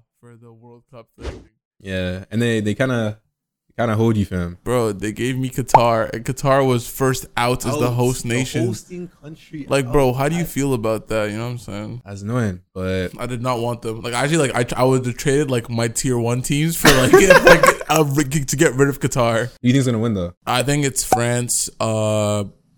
now for the World Cup thing. Yeah, and they kind of hold you, fam. Bro, they gave me Qatar, and Qatar was first out as the host nation. The hosting country. Like, bro, how do you feel about that? You know what I'm saying? That's annoying, but I did not want them. Like, actually, like I would have traded like my tier one teams for like, to get rid of Qatar. Who do you think's gonna win though? I think it's France,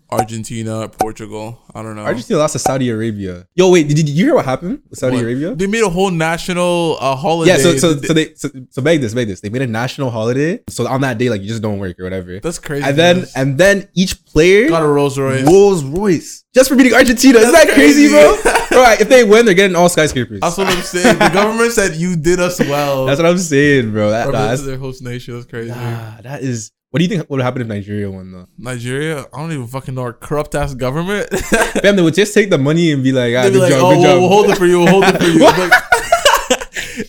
Argentina, Portugal. I don't know. Argentina lost to Saudi Arabia. Yo, wait, did you hear what happened with Saudi Arabia? They made a whole national holiday. Yeah, so beg this. They made a national holiday. So on that day, like, you just don't work or whatever. That's crazy. And then each player got a Rolls Royce just for beating Argentina. Isn't that crazy, bro? Right, if they win, they're getting all skyscrapers. That's what I'm saying. The government said you did us well. That's what I'm saying, bro. That's their host nation. That's crazy. Nah, that is. What do you think would happen if Nigeria won though? Nigeria? I don't even fucking know, our corrupt ass government. Fam, they would just take the money and be like, ah, good job. We'll hold it for you,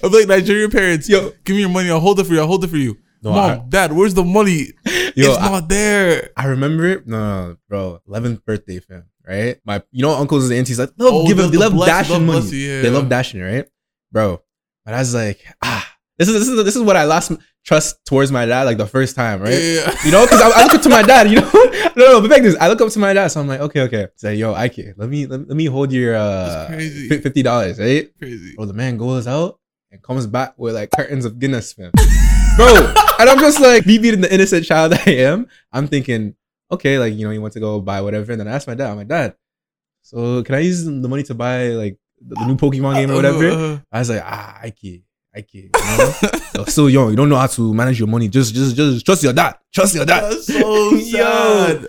I'm like, Nigerian parents, yo, give me your money, I'll hold it for you. No, Mom, Dad, where's the money? Yo, it's not there. I remember it. No, bro. 11th birthday, fam, right? My uncles and aunties, like, they love dashing, right? Bro. But I was like, this is what I lost trust towards my dad, like the first time, right? Yeah. You know, because I look up to my dad. You know, but back this, I look up to my dad, so I'm like, okay. Say, like, yo, Ike, let me hold your $50, right? Crazy. Bro, the man goes out and comes back with like curtains of Guinness, fam. Bro, and I'm just like, me being the innocent child I am, I'm thinking, okay, like, you want to go buy whatever, and then I asked my dad, I'm like, Dad, so can I use the money to buy like the new Pokemon game or whatever? I was like, Ike. You know? You're so young, you don't know how to manage your money. Just trust your dad. That's so sad. Yo,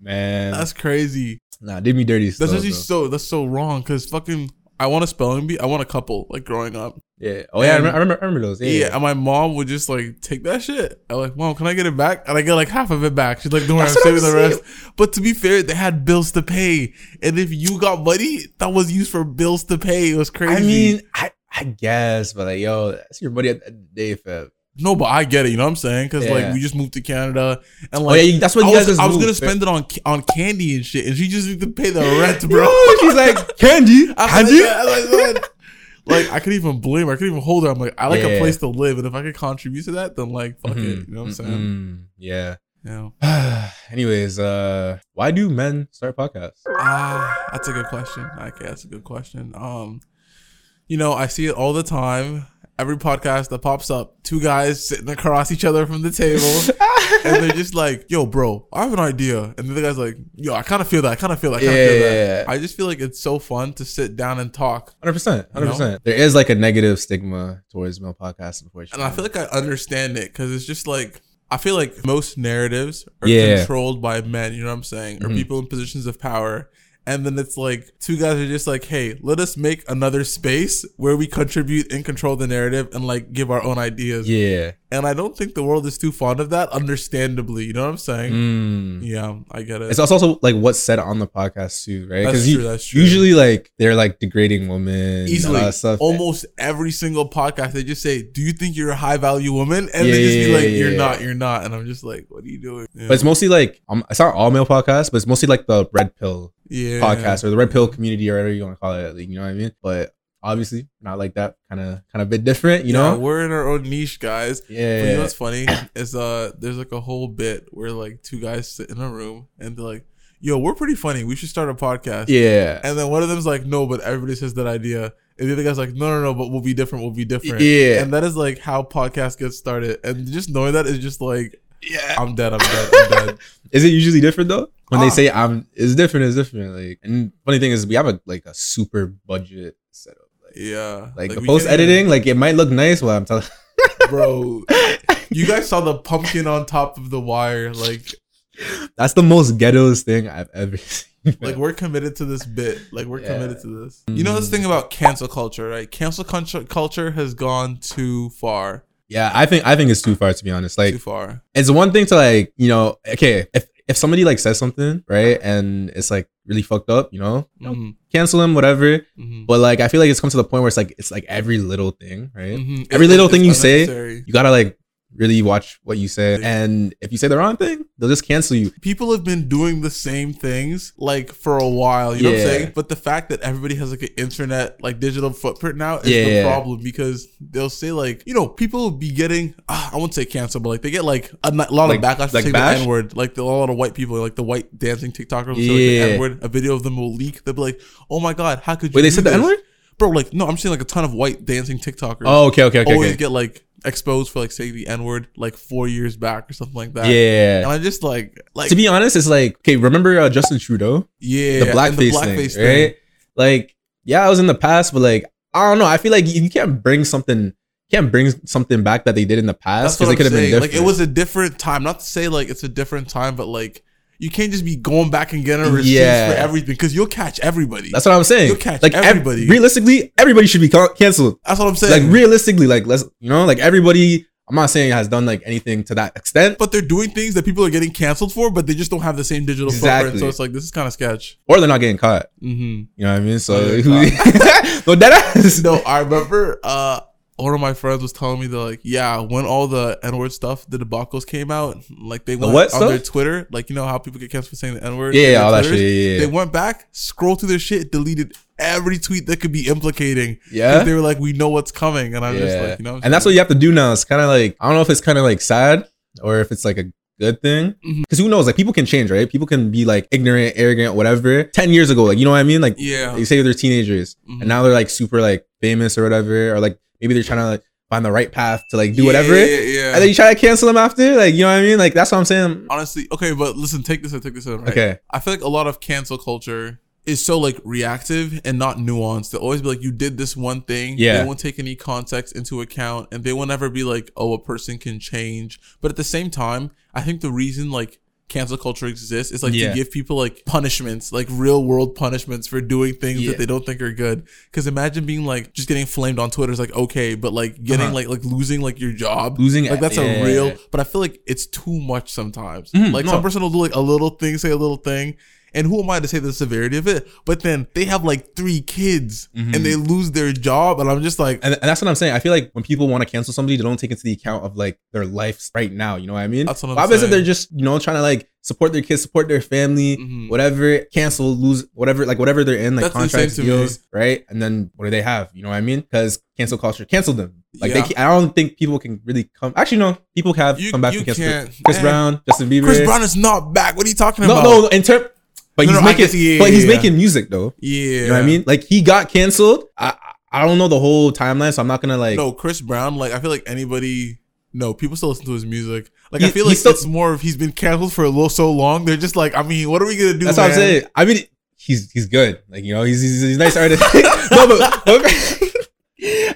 man, that's crazy. Nah, did me dirty. That's so wrong. Cause fucking, I want a spelling bee. I want a couple. Like growing up. Yeah. Oh yeah, I remember those. Yeah, yeah. And my mom would just like take that shit. I'm like, Mom, can I get it back? And I get like half of it back. She's like, don't worry, I'm saving the rest. But to be fair, they had bills to pay, and if you got money that was used for bills to pay, it was crazy. I mean, I guess, but like, yo, that's your buddy at the end of the day, fam. No, but I get it, you know what I'm saying? Because like, we just moved to Canada, and like, that's what I was gonna spend it on candy and shit, and she just need to pay the rent, bro. Yo, she's like, candy. Like, I could even blame her. I could even hold her. I'm like, I like a place to live, and if I could contribute to that, then like, fuck it, you know what I'm saying? Yeah. Yeah. Anyways, why do men start podcasts? That's a good question. Okay, that's a good question. I see it all the time. Every podcast that pops up, two guys sitting across each other from the table. And they're just like, yo, bro, I have an idea. And then the guy's like, yo, I kind of feel that. I just feel like it's so fun to sit down and talk. 100%. You know? There is like a negative stigma towards male podcasts, unfortunately. And I feel like I understand it because it's just like, I feel like most narratives are controlled by men, you know what I'm saying? Or people in positions of power. And then it's like two guys are just like, hey, let us make another space where we contribute and control the narrative and like give our own ideas. Yeah. And I don't think the world is too fond of that, understandably. You know what I'm saying? Yeah, I get it. It's also like what's said on the podcast too, right? That's true. Usually like they're like degrading women. Easily. Stuff. Almost every single podcast, they just say, do you think you're a high value woman? And they just be like, you're not. And I'm just like, what are you doing? Yeah. But it's mostly like, it's not all male podcasts, but it's mostly like the red pill. Yeah. Podcast or the red pill community or whatever you want to call it, like, you know what I mean? But obviously not like that, kind of a bit different, you know? We're in our own niche, guys. Yeah. But you know what's funny is there's like a whole bit where like two guys sit in a room and they're like, yo, we're pretty funny, we should start a podcast. Yeah. And then one of them's like, no, but everybody says that idea. And the other guy's like, no, but we'll be different. Yeah. And that is like how podcasts get started. And just knowing that is just like, yeah, I'm dead. Is it usually different though? When they say it's different. Like, and funny thing is, we have a super budget setup. Like, yeah, like the post editing, like it might look nice while I'm telling. Bro, you guys saw the pumpkin on top of the wire. Like, that's the most ghettoest thing I've ever seen. Like, we're committed to this bit. Like, we're committed to this. You know this thing about cancel culture, right? Cancel culture has gone too far. Yeah, I think it's too far, to be honest. Like, too far. It's one thing to like, okay, if somebody like says something, right, and it's like really fucked up, cancel him, whatever. But like, I feel like it's come to the point where it's like every little thing, right? Every little thing you say, you gotta like really watch what you say. And if you say the wrong thing, they'll just cancel you. People have been doing the same things like for a while, you know what I'm saying? But the fact that everybody has like an internet, like digital footprint now is the problem, because they'll say like, you know, people will be getting, I won't say cancel, but like they get like a lot of backlash for saying the N-word. Like a lot of white people, like the white dancing TikTokers, will say like the N-word. A video of them will leak. They'll be like, oh my God, how could you? Wait, they said the N-word? Bro, like, no, I'm seeing like a ton of white dancing TikTokers. Oh, okay. Always get like exposed for like saying the N-word like 4 years back or something like that. Yeah. And I just like to be honest, it's like, okay, remember Justin Trudeau? Yeah. The blackface thing, right? Like, yeah, I was in the past, but like, I don't know. I feel like you can't bring something back that they did in the past, because it could have been different. Like, it was a different time. Not to say like it's a different time, but like, you can't just be going back and getting receipts for everything, because you'll catch everybody. That's what I'm saying. You'll catch like everybody. Realistically, everybody should be canceled. That's what I'm saying. Like realistically, like let's, you know, like everybody. I'm not saying has done like anything to that extent, but they're doing things that people are getting canceled for, but they just don't have the same digital footprint. So it's like, this is kind of sketch. Or they're not getting caught. Mm-hmm. You know what I mean? So I remember one of my friends was telling me that, like, yeah, when all the N-word stuff, the debacles came out, like, they went on their Twitter. Like, you know how people get canceled for saying the N-word? Yeah, all that shit, yeah. They went back, scrolled through their shit, deleted every tweet that could be implicating. Yeah. They were like, we know what's coming. And I'm just like, you know. And that's what you have to do now. It's kind of like, I don't know if it's kind of like sad or if it's like a good thing, because who knows, like people can change, right? People can be like ignorant, arrogant, whatever 10 years ago, like, you know what I mean? Like, yeah, you say they're teenagers and now they're like super like famous or whatever, or like maybe they're trying to like find the right path to like do whatever, and then you try to cancel them after, like, you know what I mean? Like, that's what I'm saying, honestly. Okay, but listen, take this in, right? Okay, I feel like a lot of cancel culture is so like reactive and not nuanced. They'll always be like, you did this one thing. Yeah. They won't take any context into account, and they will never be like, oh, a person can change. But at the same time, I think the reason like cancel culture exists is like to give people like punishments, like real world punishments for doing things that they don't think are good. Cause imagine being like just getting flamed on Twitter is like, okay, but like getting like losing like your job. Like that's a real, but I feel like it's too much sometimes. Like some person will do like a little thing, say a little thing. And who am I to say the severity of it? But then they have like 3 kids and they lose their job. And I'm just like... And that's what I'm saying. I feel like when people want to cancel somebody, they don't take into the account of like their life right now. You know what I mean? That's what I'm saying. If they're just, you know, trying to like support their kids, support their family, whatever, cancel, lose, whatever they're in, like that's contracts, deals, right? And then what do they have? You know what I mean? Because cancel culture, cancel them. Like I don't think people can really come. Actually, no, people have come back and cancel them. Chris Brown, Justin Bieber. Chris Brown is not back. What are you talking about? No, in terms... But he's making music though. Yeah. You know what I mean? Like he got canceled. I don't know the whole timeline, so I'm not gonna like. No, Chris Brown, like I feel like anybody, no, people still listen to his music. Like I feel like it's more of he's been canceled for so long. They're just like, I mean, what are we gonna do? That's what I'm saying. I mean, he's good. Like, you know, he's a nice artist.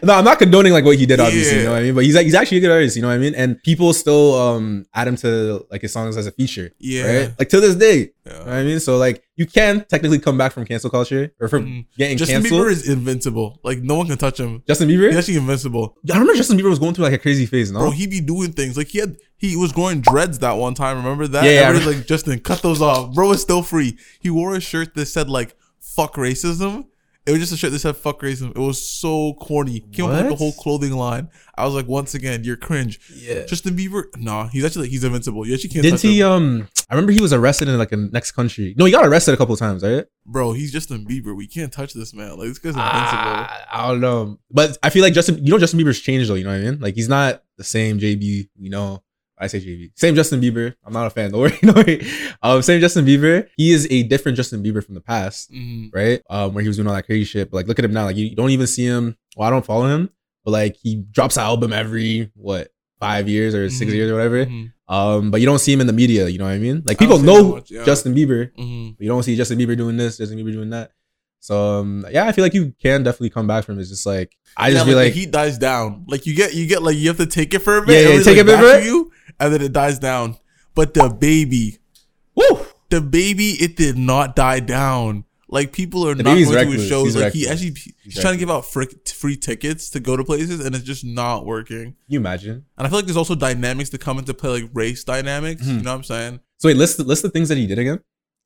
No, I'm not condoning like what he did, obviously, you know what I mean? But he's actually a good artist, you know what I mean? And people still add him to like his songs as a feature. Yeah. Right? Like to this day. Yeah. You know what I mean? So like you can technically come back from cancel culture or from getting canceled. Justin Bieber is invincible. Like no one can touch him. Justin Bieber? He's actually invincible. I remember Justin Bieber was going through like a crazy phase, no? Bro, he be doing things. Like he was growing dreads that one time. Remember that? Yeah. Everybody's like, Justin, cut those off. Bro, it's still free. He wore a shirt that said like, fuck racism. It was just a shirt that said "fuck racism." It was so corny. Came up with like a whole clothing line. I was like, once again, you're cringe. Yeah. Justin Bieber, nah, he's actually like, he's invincible. You actually can't. Did he? I remember he was arrested in like a next country. No, he got arrested a couple of times, right? Bro, he's Justin Bieber. We can't touch this man. Like this guy's invincible. I don't know, but I feel like Justin Bieber's changed though. You know what I mean? Like he's not the same JB. You know, I say JB. Same Justin Bieber. I'm not a fan. Don't worry. Same Justin Bieber. He is a different Justin Bieber from the past, right? Where he was doing all that crazy shit. But like, look at him now. Like, you don't even see him. Well, I don't follow him, but like, he drops an album every 5 years or 6 years or whatever. But you don't see him in the media. You know what I mean? Like, people know Justin Bieber. But you don't see Justin Bieber doing this, Justin Bieber doing that. So yeah, I feel like you can definitely come back from it. It's just like I feel like the heat dies down. Like you get like you have to take it for a bit. Yeah, take it for a bit. And then it dies down. But the baby, it did not die down. Like people are not going to his shows. He's like reckless. He's trying to give out free tickets to go to places, and it's just not working. Can you imagine? And I feel like there's also dynamics that come into play, like race dynamics. You know what I'm saying? So wait, list the things that he did again.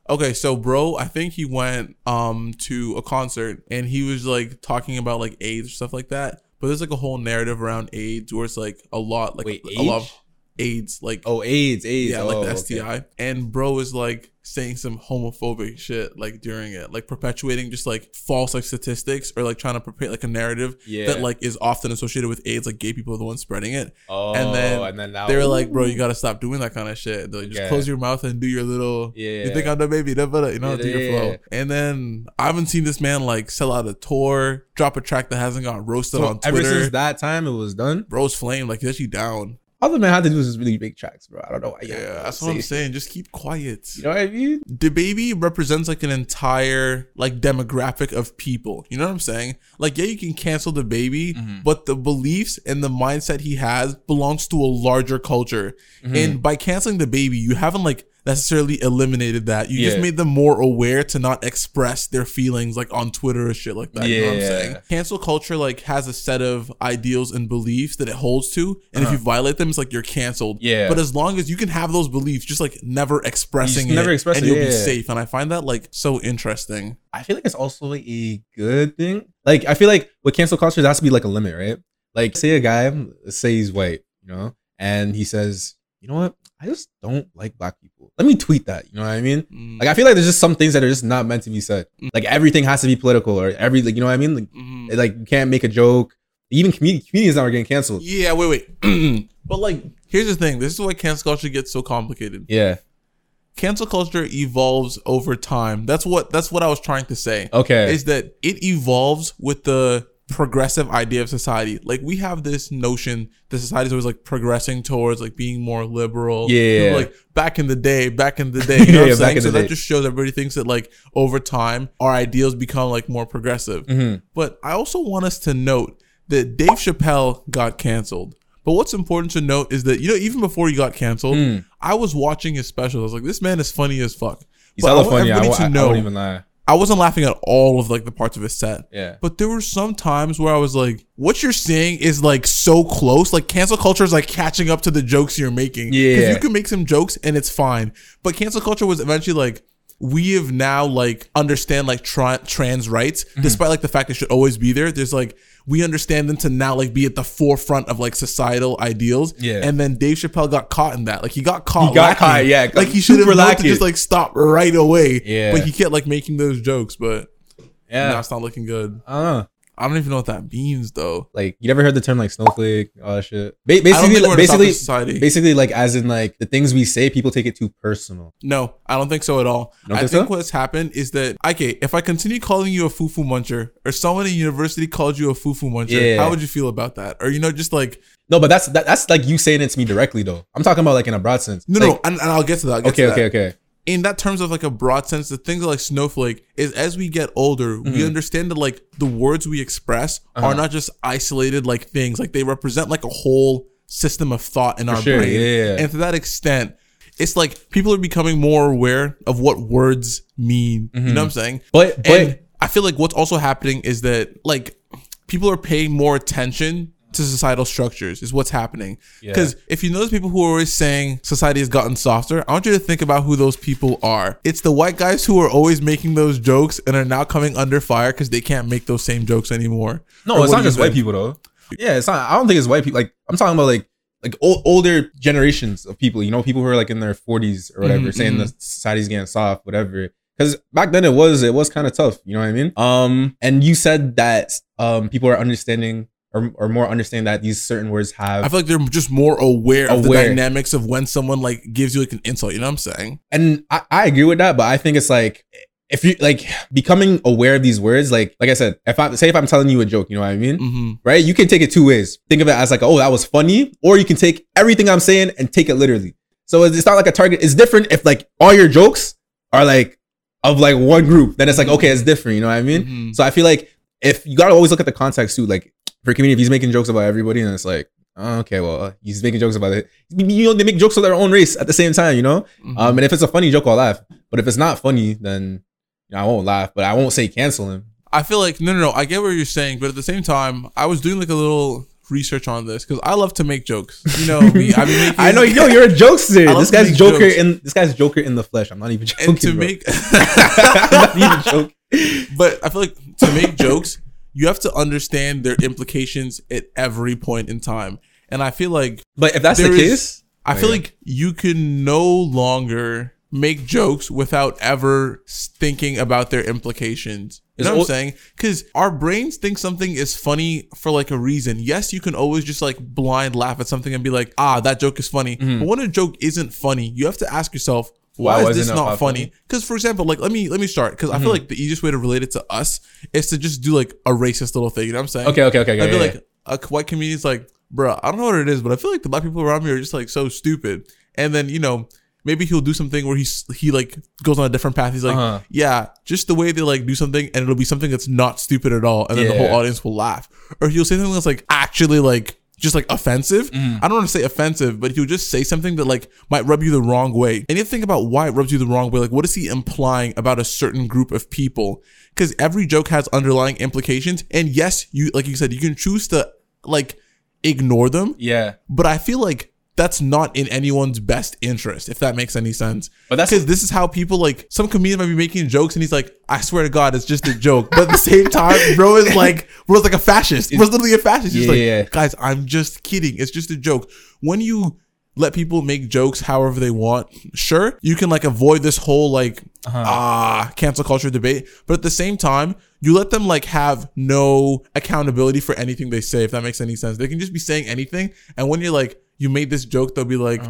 Okay, so bro, I think he went to a concert and he was like talking about like AIDS or stuff like that. But there's like a whole narrative around AIDS where it's like a lot, like a lot of AIDS, like AIDS, yeah, like the STI. Okay. And bro is like saying some homophobic shit like during it, like perpetuating just like false like statistics or like trying to prepare like a narrative that like is often associated with AIDS, like gay people are the ones spreading it. Oh, and then now they were like, bro, you gotta stop doing that kind of shit. They're like, just close your mouth and do your little you think I'm the baby, you know, do your flow. And then I haven't seen this man like sell out a tour, drop a track that hasn't gotten roasted on Twitter. Ever since that time it was done, bro's flame, like he's actually down. All the man had to do was just really big tracks, bro. I don't know why. Yeah, that's what I'm saying. Just keep quiet. You know what I mean? DaBaby represents like an entire like demographic of people. You know what I'm saying? Like, yeah, you can cancel DaBaby, but the beliefs and the mindset he has belongs to a larger culture. And by canceling DaBaby, you haven't like necessarily eliminated that. You just made them more aware to not express their feelings like on Twitter or shit like that. You know what I'm saying? Cancel culture like has a set of ideals and beliefs that it holds to, and if you violate them, it's like you're canceled. But as long as you can have those beliefs, just like never expressing it, you'll be safe. And I find that like so interesting. I feel like it's also like a good thing. Like I feel like with cancel culture, there has to be like a limit, right? Like say a guy, let's say he's white, you know, and he says, you know what? I just don't like black people. Let me tweet that. You know what I mean? Like, I feel like there's just some things that are just not meant to be said. Like, everything has to be political or every, like, you know what I mean? Like, like you can't make a joke. Even comedians now are getting canceled. Yeah, wait. But, like, here's the thing. This is why cancel culture gets so complicated. Yeah. Cancel culture evolves over time. That's what I was trying to say. Okay. Is that it evolves with the progressive idea of society. Like, we have this notion that society is always like progressing towards like being more liberal, like back in the day, you know what I'm saying? So that just shows everybody thinks that like over time our ideals become like more progressive. But I also want us to note that Dave Chappelle got canceled. But what's important to note is that, you know, even before he got canceled, I was watching his special. I was like, this man is funny as fuck. He's hella funny. I won't even lie, I wasn't laughing at all of like the parts of his set. Yeah. But there were some times where I was like, what you're saying is like so close. Like cancel culture is like catching up to the jokes you're making. Yeah. Because you can make some jokes and it's fine. But cancel culture was eventually like, we have now like understand like trans rights, despite like the fact it should always be there. There's like, we understand them to now like be at the forefront of like societal ideals. Yeah. And then Dave Chappelle got caught in that. Like he got caught. Yeah. Like he should have known to just like stop right away. Yeah. But he kept like making those jokes, but yeah, now it's not looking good. I don't even know what that means though. Like you never heard the term like snowflake, all that shit. Basically, like as in like the things we say, people take it too personal. No, I don't think so at all. I think what's happened is that, okay, if I continue calling you a fufu muncher or someone in university called you a fufu muncher, how would you feel about that? Or, you know, just like. No, but that's like you saying it to me directly though. I'm talking about like in a broad sense. No, and I'll get to that. Okay. In that terms of like a broad sense, the things like snowflake is as we get older, we understand that like the words we express are not just isolated like things. Like they represent like a whole system of thought in our brain. Yeah. And to that extent, it's like people are becoming more aware of what words mean. You know what I'm saying? But I feel like what's also happening is that like people are paying more attention to societal structures is what's happening, because if you notice, people who are always saying society has gotten softer, I want you to think about who those people are. It's the white guys who are always making those jokes and are now coming under fire because they can't make those same jokes anymore. No, it's not just white people though. Yeah, it's not. I don't think it's white people. Like I'm talking about like older generations of people. You know, people who are like in their 40s or whatever, saying that society's getting soft, whatever. Because back then it was kind of tough. You know what I mean? And you said that people are understanding. Or more understand that these certain words have. I feel like they're just more aware of the dynamics of when someone like gives you like an insult. You know what I'm saying? And I agree with that, but I think it's like if you like becoming aware of these words, like I said, if I'm telling you a joke, you know what I mean, right? You can take it two ways. Think of it as like, oh, that was funny, or you can take everything I'm saying and take it literally. So it's not like a target. It's different if like all your jokes are like of like one group. Then it's like okay, it's different. You know what I mean? So I feel like if you gotta always look at the context too, like. For community, if he's making jokes about everybody, and it's like, oh, okay, well, he's making jokes about it. You know, they make jokes of their own race at the same time, you know? And if it's a funny joke, I'll laugh. But if it's not funny, then you know, I won't laugh, but I won't say cancel him. I feel like, no, I get what you're saying. But at the same time, I was doing like a little research on this because I love to make jokes. You know me. I mean, I know you're a jokester. This guy's Joker in the flesh. I'm not even joking, and to bro. Make... I'm not even joking. But I feel like to make jokes... you have to understand their implications at every point in time. And I feel like... But if that's the case... I feel like you can no longer make jokes without ever thinking about their implications. You know what I'm saying? Because our brains think something is funny for like a reason. Yes, you can always just like blind laugh at something and be like, ah, that joke is funny. Mm-hmm. But when a joke isn't funny, you have to ask yourself, why is this not funny? Because, for example, like let me start, because I feel like the easiest way to relate it to us is to just do like a racist little thing. You know what I'm saying? Okay. I feel like a white comedian's like, bro, I don't know what it is, but I feel like the black people around me are just like so stupid. And then, you know, maybe he'll do something where he like goes on a different path. He's like, yeah, just the way they like do something, and it'll be something that's not stupid at all, and then the whole audience will laugh. Or he'll say something that's like actually like just like offensive. I don't want to say offensive, but he'll just say something that like might rub you the wrong way. And you have to think about why it rubs you the wrong way. Like, what is he implying about a certain group of people? Because every joke has underlying implications. And yes, you, like you said, you can choose to like ignore them. Yeah. But I feel like that's not in anyone's best interest, if that makes any sense. But that's because this is how people, like, some comedian might be making jokes and he's like, I swear to God, it's just a joke. But at the same time, bro is like a fascist. Bro's literally a fascist. He's like, guys, I'm just kidding. It's just a joke. When you let people make jokes however they want, sure, you can like avoid this whole like cancel culture debate. But at the same time, you let them like have no accountability for anything they say, if that makes any sense. They can just be saying anything. And when you're like, you made this joke, they'll be like,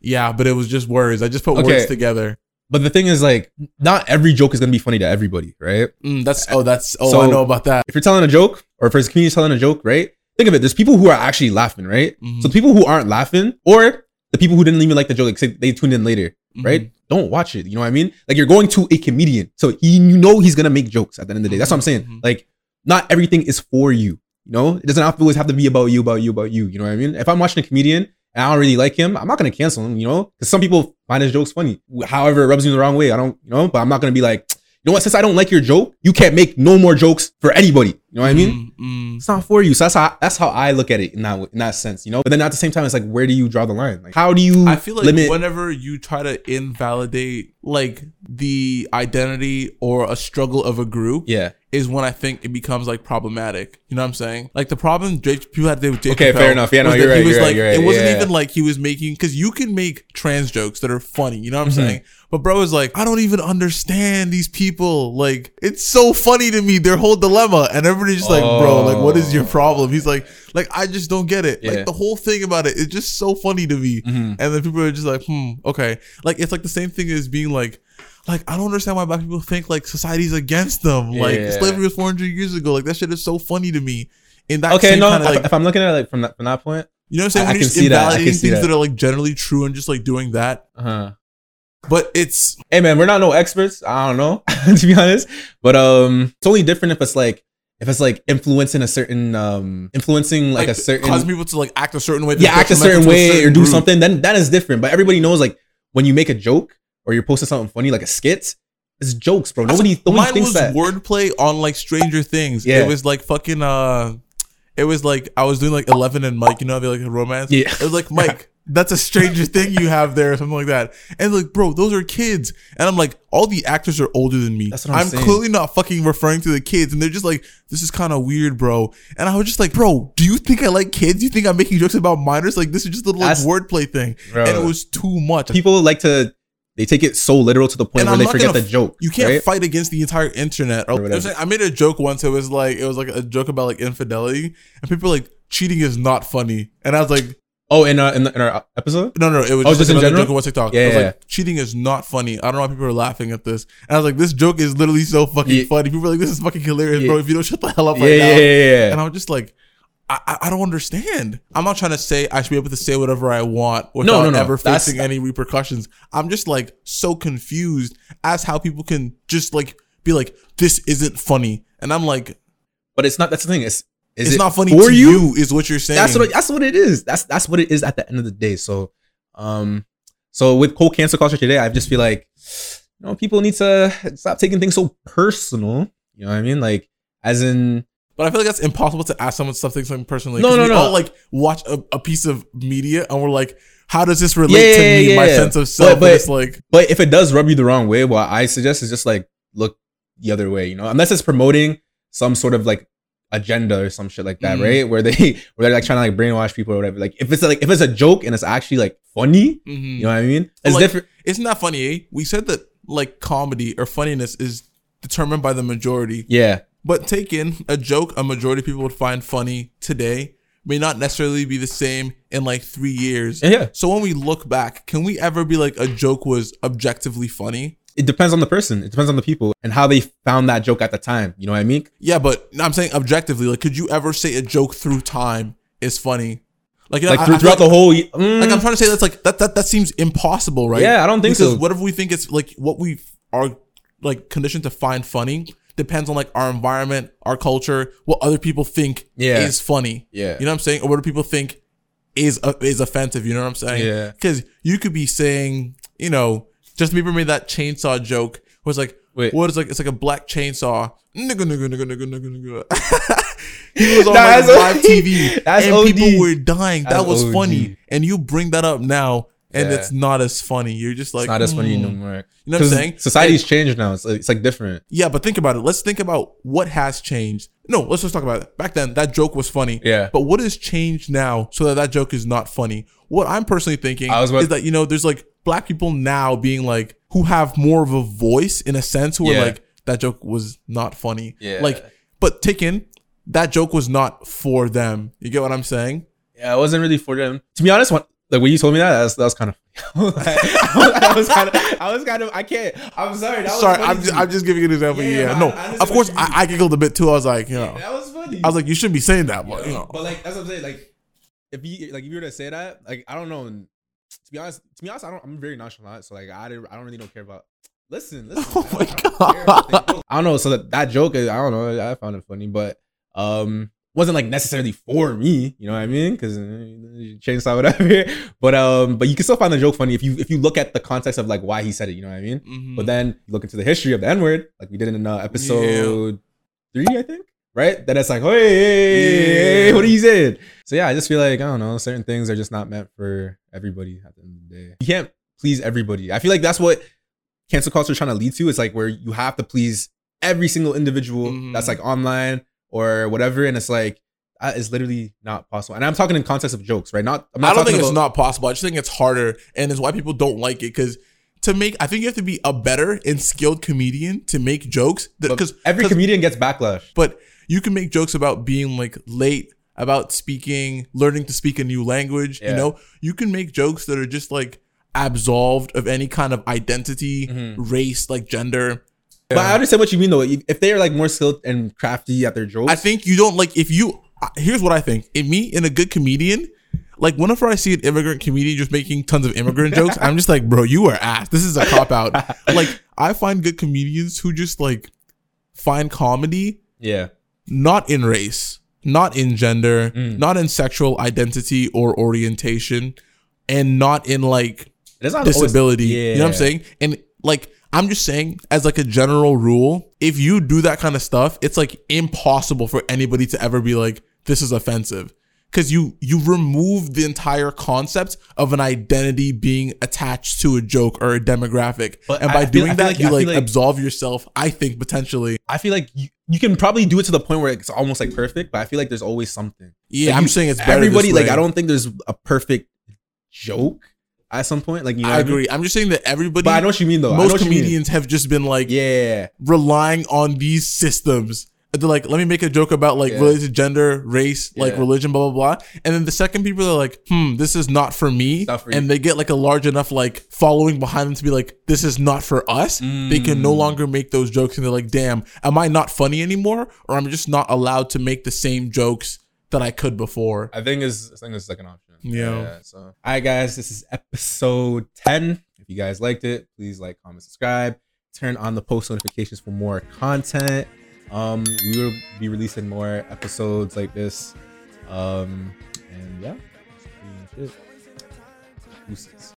yeah, but it was just words. I just put words together. But the thing is, like, not every joke is going to be funny to everybody, right? I know about that. If you're telling a joke, or if a comedian's telling a joke, right? Think of it. There's people who are actually laughing, right? Mm-hmm. So the people who aren't laughing, or the people who didn't even like the joke, like, they tuned in later, right? Don't watch it. You know what I mean? Like, you're going to a comedian. So you know he's going to make jokes at the end of the day. That's what I'm saying. Like, not everything is for you. You know, it doesn't always have to be about you. You know what I mean? If I'm watching a comedian and I don't really like him, I'm not going to cancel him, you know, because some people find his jokes funny. However, it rubs you the wrong way. I don't, you know, but I'm not going to be like, you know what, since I don't like your joke, you can't make no more jokes for anybody. You know what I mean? It's not for you. So that's how I look at it in that sense, you know? But then at the same time, it's like, where do you draw the line? Like, how do you I feel like limit? Whenever you try to invalidate like the identity or a struggle of a group, is when I think it becomes like problematic. You know what I'm saying? Like the problem people had with Dave Chappelle. Okay, fair enough. Yeah, no, you're right. It wasn't even like he was making, because you can make trans jokes that are funny. You know what I'm saying? But bro is like, I don't even understand these people. Like, it's so funny to me, their whole dilemma. And everybody's just like, bro, like, what is your problem? He's like, I just don't get it. Like, the whole thing about it is just so funny to me. And then people are just like, okay. Like, it's like the same thing as being like, I don't understand why black people think like society's against them. Like, slavery was 400 years ago. Like, that shit is so funny to me. In that kind of like, if I'm looking at it like from that point, you know what I'm saying? I can see that. Invalidating things that are like generally true and just like doing that. But it's, hey man, we're not no experts. I don't know to be honest, but it's only different if it's like influencing a certain causing people to like act a certain way, or do something, then that is different. But everybody knows like when you make a joke or you're posting something funny like a skit, it's jokes, bro. Nobody thinks that. Mine was wordplay on like Stranger Things. Yeah. It was like fucking it was like I was doing like Eleven and Mike, you know, they like a romance. Yeah. It was like, Mike, that's a Stranger Thing you have there, or something like that. And like, bro, those are kids. And I'm like, all the actors are older than me. That's what I'm saying. Clearly not fucking referring to the kids. And they're just like, this is kind of weird, bro. And I was just like, bro, do you think I like kids? You think I'm making jokes about minors? Like, this is just a little like wordplay thing. Bro. And it was too much. People like to... They take it so literal to the point where they forget the joke. You can't fight against the entire internet. Or whatever. I made a joke once. It was like a joke about like infidelity, and people were like, cheating is not funny. And I was like, oh, in our episode? No, it was just another joke on TikTok. Yeah, like, cheating is not funny. I don't know why people are laughing at this. And I was like, this joke is literally so fucking funny. People were like, this is fucking hilarious, bro. If you don't shut the hell up right now. And I was just like, I don't understand. I'm not trying to say I should be able to say whatever I want without ever facing any repercussions. I'm just like so confused as how people can just like be like, this isn't funny. And I'm like, but it's not, that's the thing. It's not funny for you is what you're saying. That's what it is. That's what it is at the end of the day. So, so with cold cancer culture today, I just feel like, you know, people need to stop taking things so personal. You know what I mean? Like as in, but I feel like that's impossible to ask someone something personally. No. All like watch a piece of media and we're like, how does this relate to me, my sense of self? But it's like, but if it does rub you the wrong way, what I suggest is just like look the other way, you know, unless it's promoting some sort of like agenda or some shit like that, right? Where they're like trying to like brainwash people or whatever. Like if it's a joke and it's actually like funny, you know what I mean? It's like, different. It's not funny, eh? We said that like comedy or funniness is determined by the majority. Yeah. But take in a joke a majority of people would find funny today may not necessarily be the same in like 3 years. Yeah. So when we look back, can we ever be like a joke was objectively funny? It depends on the person. It depends on the people and how they found that joke at the time. You know what I mean? Yeah, but I'm saying objectively, like, could you ever say a joke through time is funny? Like, you know, like throughout the whole... Like, I'm trying to say that's like, that seems impossible, right? Yeah, I don't think so. Because whatever we think it's like, what we are like conditioned to find funny depends on like our environment, our culture, what other people think is funny. Yeah. You know what I'm saying? Or what do people think is offensive. You know what I'm saying? Yeah. Because you could be saying, you know... Justin Bieber made that chainsaw joke where it's like, it's like a black chainsaw. He was on like live TV and OD. People were dying. That was OD. Funny. And you bring that up now and it's not as funny. You're just like, it's not as funny anymore. You know what I'm saying? Society's changed now. It's like different. Yeah, but think about it. Let's think about what has changed. No, let's just talk about it. Back then, that joke was funny. Yeah. But what has changed now so that joke is not funny? What I'm personally thinking is that, you know, there's like, Black people now being like, who have more of a voice in a sense, who are like, that joke was not funny. Yeah. Like, but taken, that joke was not for them. You get what I'm saying? Yeah, it wasn't really for them. To be honest, when you told me that was kind of... I was kind of... I can't... I'm sorry. I'm just giving you an example. Yeah. No, of course, I giggled a bit too. I was like, you know... That was funny. I was like, you shouldn't be saying that much. You know. But like, that's what I'm saying. Like, if you were to say that, like, I don't know... To be honest, I'm very nonchalant, so like I don't really don't care about. Listen. Oh my god! I don't know. So that joke is, I don't know. I found it funny, but wasn't like necessarily for me. You know what I mean? Because chainsaw whatever. But you can still find the joke funny if you look at the context of like why he said it. You know what I mean? Mm-hmm. But then you look into the history of the N-word, like we did in episode 3, I think. Right? Then it's like, hey, what are you saying? So yeah, I just feel like, I don't know, certain things are just not meant for everybody at the end of the day. You can't please everybody. I feel like that's what cancel culture is trying to lead to. It's like where you have to please every single individual that's like online or whatever. And it's like, that is literally not possible. And I'm talking in context of jokes, right? I don't think it's not possible. I just think it's harder. And it's why people don't like it because... I think you have to be a better and skilled comedian to make jokes. Because every comedian gets backlash. But you can make jokes about being like late, about speaking, learning to speak a new language. Yeah. You know, you can make jokes that are just like absolved of any kind of identity, race, like gender. Yeah. But I understand what you mean though. If they are like more skilled and crafty at their jokes, I think you don't like. Here's what I think. In a good comedian. Like, whenever I see an immigrant comedian just making tons of immigrant jokes, I'm just like, bro, you are ass. This is a cop-out. Like, I find good comedians who just, like, find comedy not in race, not in gender, not in sexual identity or orientation, and not in, like, disability. You know what I'm saying? And, like... I'm just saying, as like a general rule, if you do that kind of stuff, it's, like, impossible for anybody to ever be like, this is offensive. Because you remove the entire concept of an identity being attached to a joke or a demographic. But and by doing that, you like absolve yourself, I think, potentially. I feel like you can probably do it to the point where it's almost like perfect, but I feel like there's always something. Yeah, like I'm saying it's better. Everybody, like, I don't think there's a perfect joke at some point. Like, you know, I agree. I'm just saying that everybody. But I know what you mean, though. Most comedians have just been like, relying on these systems. They're like, let me make a joke about like related to gender, race, like religion, blah, blah, blah. And then the second people are like, this is not for me. Not for you. And they get like a large enough like following behind them to be like, this is not for us. They can no longer make those jokes. And they're like, damn, am I not funny anymore? Or I'm just not allowed to make the same jokes that I could before. I think it's like an option. Yeah. So, all right, guys, this is episode 10. If you guys liked it, please like, comment, subscribe, turn on the post notifications for more content. We will be releasing more episodes like this. And yeah. That's pretty much it.